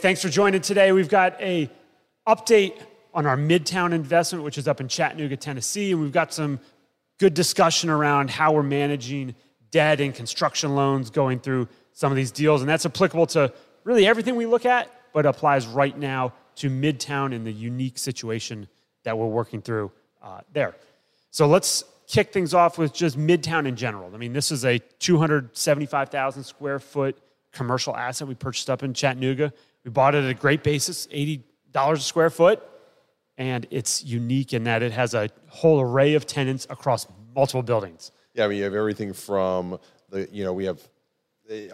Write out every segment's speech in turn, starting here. Thanks for joining today. We've got an update on our Midtown investment, which is up in Chattanooga, Tennessee. And we've got some good discussion around how we're managing debt and construction loans going through some of these deals. And that's applicable to really everything we look at, but applies right now to Midtown and the unique situation that we're working through there. So let's kick things off with just Midtown in general. I mean, this is a 275,000 square foot commercial asset we purchased up in Chattanooga. We bought it at a great basis, $80 a square foot. And it's unique in that it has a whole array of tenants across multiple buildings. Yeah, I mean, you have everything from the, we have,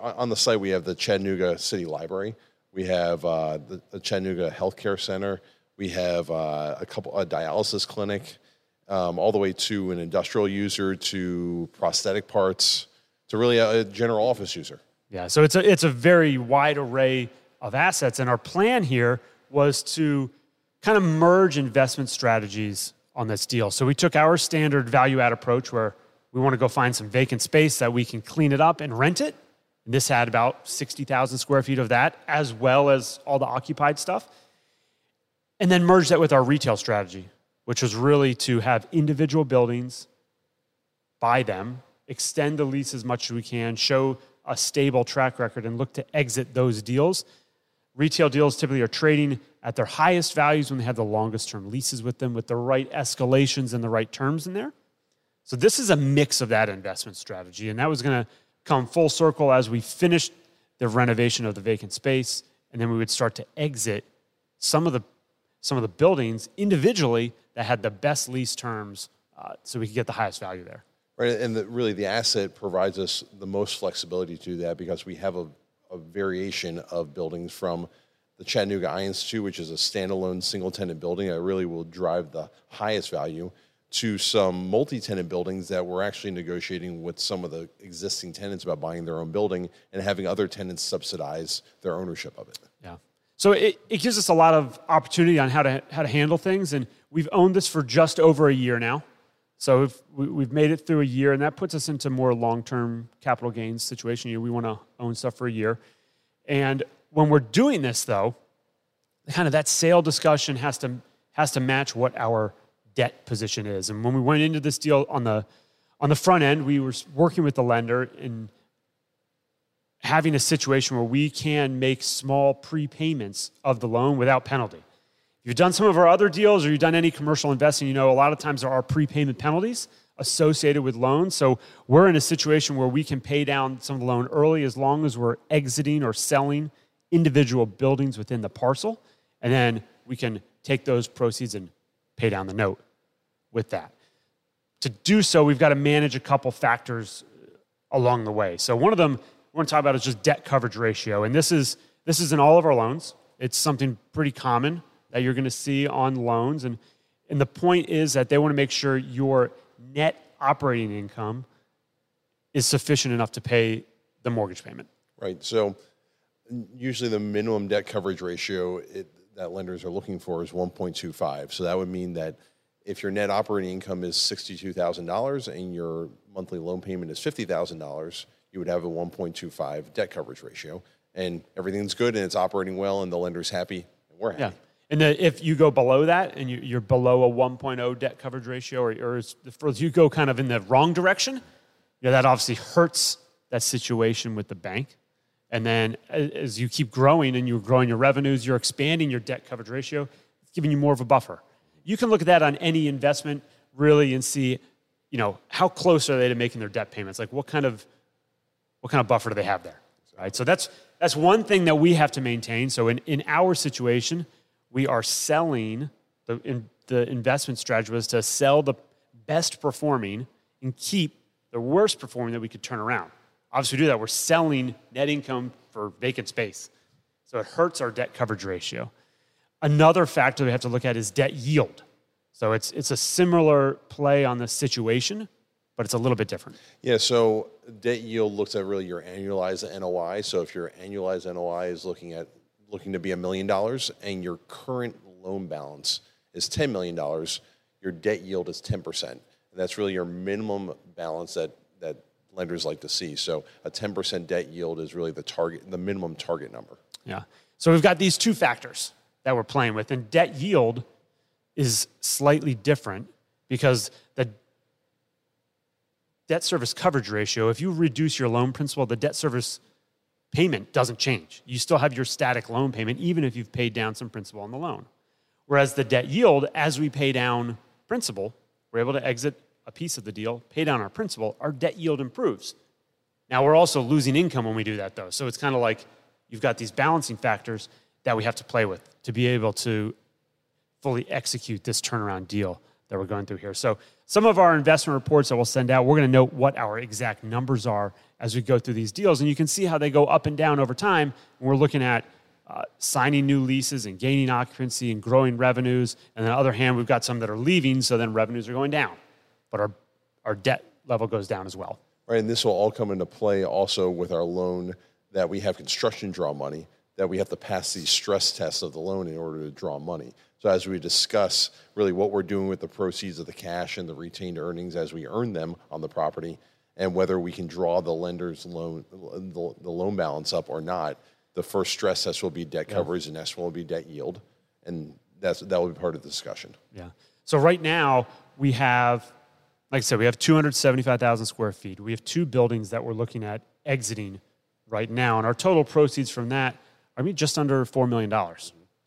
on the site, we have the Chattanooga City Library. We have the Chattanooga Healthcare Center. We have a dialysis clinic, all the way to an industrial user, to prosthetic parts, to really a general office user. Yeah, so it's a very wide array of assets. And our plan here was to kind of merge investment strategies on this deal. So we took our standard value-add approach where we want to go find some vacant space that we can clean it up and rent it. And this had about 60,000 square feet of that, as well as all the occupied stuff. And then merge that with our retail strategy, which was really to have individual buildings, buy them, extend the lease as much as we can, show a stable track record, and look to exit those deals. Retail deals typically are trading at their highest values when they have the longest term leases with them, with the right escalations and the right terms in there. So this is a mix of that investment strategy. And that was going to come full circle as we finished the renovation of the vacant space. And then we would start to exit some of the buildings individually that had the best lease terms, so we could get the highest value there. Right. And really the asset provides us the most flexibility to do that, because we have a variation of buildings from the Chattanooga Institute, which is a standalone single-tenant building that really will drive the highest value, to some multi-tenant buildings that we're actually negotiating with some of the existing tenants about buying their own building and having other tenants subsidize their ownership of it. Yeah. So it gives us a lot of opportunity on how to handle things. And we've owned this for just over a year now. So we've made it through a year, and that puts us into more long-term capital gains situation. We want to own stuff for a year. And when we're doing this, though, kind of that sale discussion has to match what our debt position is. And when we went into this deal on the front end, we were working with the lender and having a situation where we can make small prepayments of the loan without penalty. You've done some of our other deals, or you've done any commercial investing, a lot of times there are prepayment penalties associated with loans. So we're in a situation where we can pay down some of the loan early, as long as we're exiting or selling individual buildings within the parcel. And then we can take those proceeds and pay down the note with that. To do so, we've got to manage a couple factors along the way. So one of them we're going to talk about is just debt coverage ratio. And this is in all of our loans. It's something pretty common that you're going to see on loans. And the point is that they want to make sure your net operating income is sufficient enough to pay the mortgage payment. Right. So usually the minimum debt coverage ratio that lenders are looking for is 1.25. So that would mean that if your net operating income is $62,000 and your monthly loan payment is $50,000, you would have a 1.25 debt coverage ratio. And everything's good and it's operating well and the lender's happy and we're happy. Yeah. And if you go below that and you're below a 1.0 debt coverage ratio, or you go kind of in the wrong direction, that obviously hurts that situation with the bank. And then as you keep growing and you're growing your revenues, you're expanding your debt coverage ratio, it's giving you more of a buffer. You can look at that on any investment really and see, how close are they to making their debt payments? Like what kind of buffer do they have there? Right. So that's one thing that we have to maintain. So in our situation, we are selling, the investment strategy was to sell the best performing and keep the worst performing that we could turn around. Obviously, we do that. We're selling net income for vacant space. So it hurts our debt coverage ratio. Another factor we have to look at is debt yield. So it's a similar play on the situation, but it's a little bit different. Yeah, so debt yield looks at really your annualized NOI. So if your annualized NOI is looking to be $1 million and your current loan balance is $10 million, your debt yield is 10%. And that's really your minimum balance that lenders like to see. So a 10% debt yield is really the minimum target number. Yeah. So we've got these two factors that we're playing with, and debt yield is slightly different because the debt service coverage ratio, if you reduce your loan principal, the debt service payment doesn't change. You still have your static loan payment, even if you've paid down some principal on the loan. Whereas the debt yield, as we pay down principal, we're able to exit a piece of the deal, pay down our principal, our debt yield improves. Now, we're also losing income when we do that, though. So it's kind of like you've got these balancing factors that we have to play with to be able to fully execute this turnaround deal that we're going through here. So some of our investment reports that we'll send out, we're going to note what our exact numbers are as we go through these deals. And you can see how they go up and down over time. And we're looking at signing new leases and gaining occupancy and growing revenues. And on the other hand, we've got some that are leaving, so then revenues are going down. But our debt level goes down as well. Right, and this will all come into play also with our loan that we have construction draw money, that we have to pass these stress tests of the loan in order to draw money. So as we discuss really what we're doing with the proceeds of the cash and the retained earnings as we earn them on the property, and whether we can draw the lender's loan, the loan balance up or not, the first stress test will be debt coverage, and next one will be debt yield. And that will be part of the discussion. Yeah. So right now we have, like I said, we have 275,000 square feet. We have two buildings that we're looking at exiting right now, and our total proceeds from that are just under $4 million.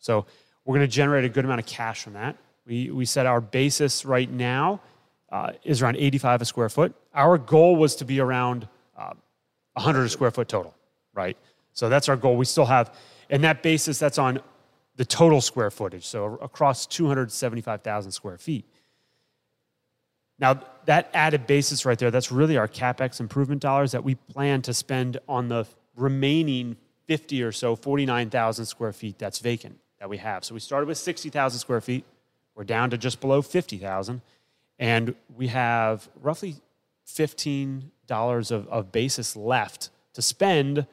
So we're going to generate a good amount of cash from that. We set our basis right now is around 85 a square foot. Our goal was to be around 100 a square foot total, right? So that's our goal. We still have, and that basis, that's on the total square footage, so across 275,000 square feet. Now, that added basis right there, that's really our CapEx improvement dollars that we plan to spend on the remaining 50 or so, 49,000 square feet that's vacant that we have. So we started with 60,000 square feet. We're down to just below 50,000. And we have roughly $15 of basis left to spend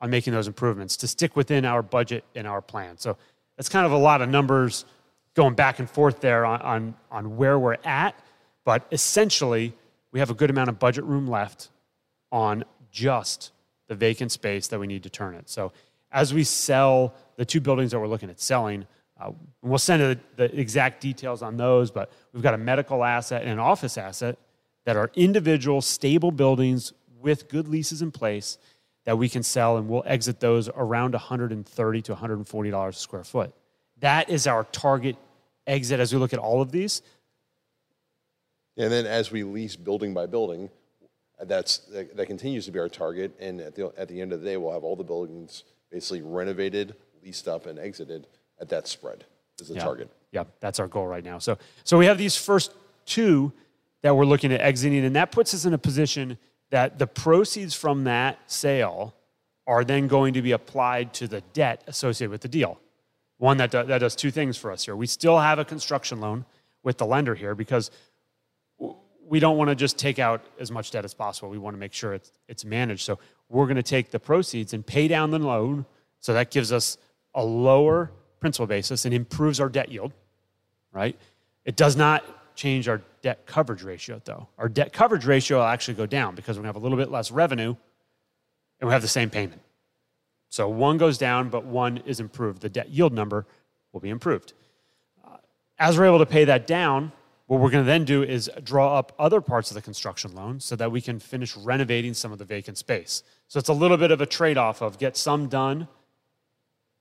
on making those improvements to stick within our budget and our plan. So that's kind of a lot of numbers going back and forth there on where we're at. But essentially, we have a good amount of budget room left on just the vacant space that we need to turn it. So as we sell the two buildings that we're looking at selling, we'll send the exact details on those, but we've got a medical asset and an office asset that are individual, stable buildings with good leases in place that we can sell, and we'll exit those around $130 to $140 a square foot. That is our target exit as we look at all of these. And then as we lease building by building, that continues to be our target. And at the end of the day, we'll have all the buildings basically renovated, leased up, and exited at that spread is the target. Yeah, that's our goal right now. So we have these first two that we're looking at exiting, and that puts us in a position that the proceeds from that sale are then going to be applied to the debt associated with the deal. One, that does two things for us here. We still have a construction loan with the lender here because we don't want to just take out as much debt as possible. We want to make sure it's managed. So we're going to take the proceeds and pay down the loan. So that gives us a lower principal basis and improves our debt yield, right? It does not change our debt coverage ratio, though. Our debt coverage ratio will actually go down because we're going to have a little bit less revenue and we have the same payment. So one goes down, but one is improved. The debt yield number will be improved. As we're able to pay that down, what we're going to then do is draw up other parts of the construction loan so that we can finish renovating some of the vacant space. So it's a little bit of a trade-off of get some done,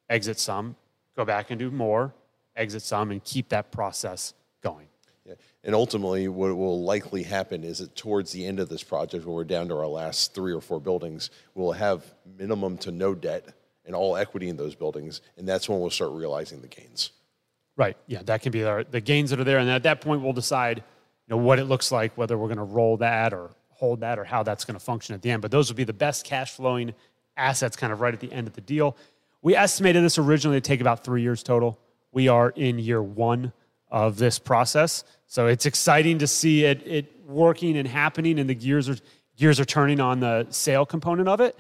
exit some, go back and do more, exit some, and keep that process going. Yeah. And ultimately, what will likely happen is that towards the end of this project, when we're down to our last three or four buildings, we'll have minimum to no debt and all equity in those buildings, and that's when we'll start realizing the gains. Right, yeah, that can be the gains that are there. And at that point, we'll decide what it looks like, whether we're going to roll that or hold that or how that's going to function at the end. But those would be the best cash-flowing assets kind of right at the end of the deal. We estimated this originally to take about 3 years total. We are in year one of this process. So it's exciting to see it working and happening, and the gears are turning on the sale component of it.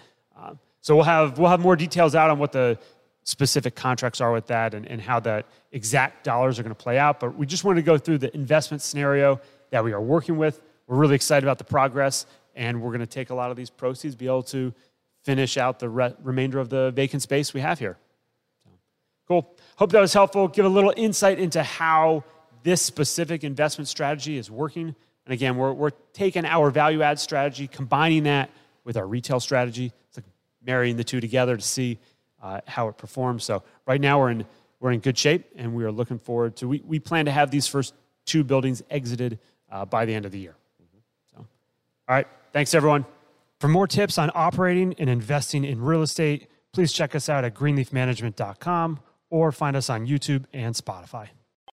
So we'll have more details out on what the specific contracts are with that and how the exact dollars are going to play out. But we just wanted to go through the investment scenario that we are working with. We're really excited about the progress, and we're going to take a lot of these proceeds, be able to finish out the remainder of the vacant space we have here. Cool. Hope that was helpful. Give a little insight into how this specific investment strategy is working. And again, we're taking our value add strategy, combining that with our retail strategy. It's like marrying the two together to see how it performs. So right now we're in good shape, and we are looking forward to, we plan to have these first two buildings exited by the end of the year. So, all right. Thanks, everyone. For more tips on operating and investing in real estate, please check us out at greenleafmanagement.com or find us on YouTube and Spotify.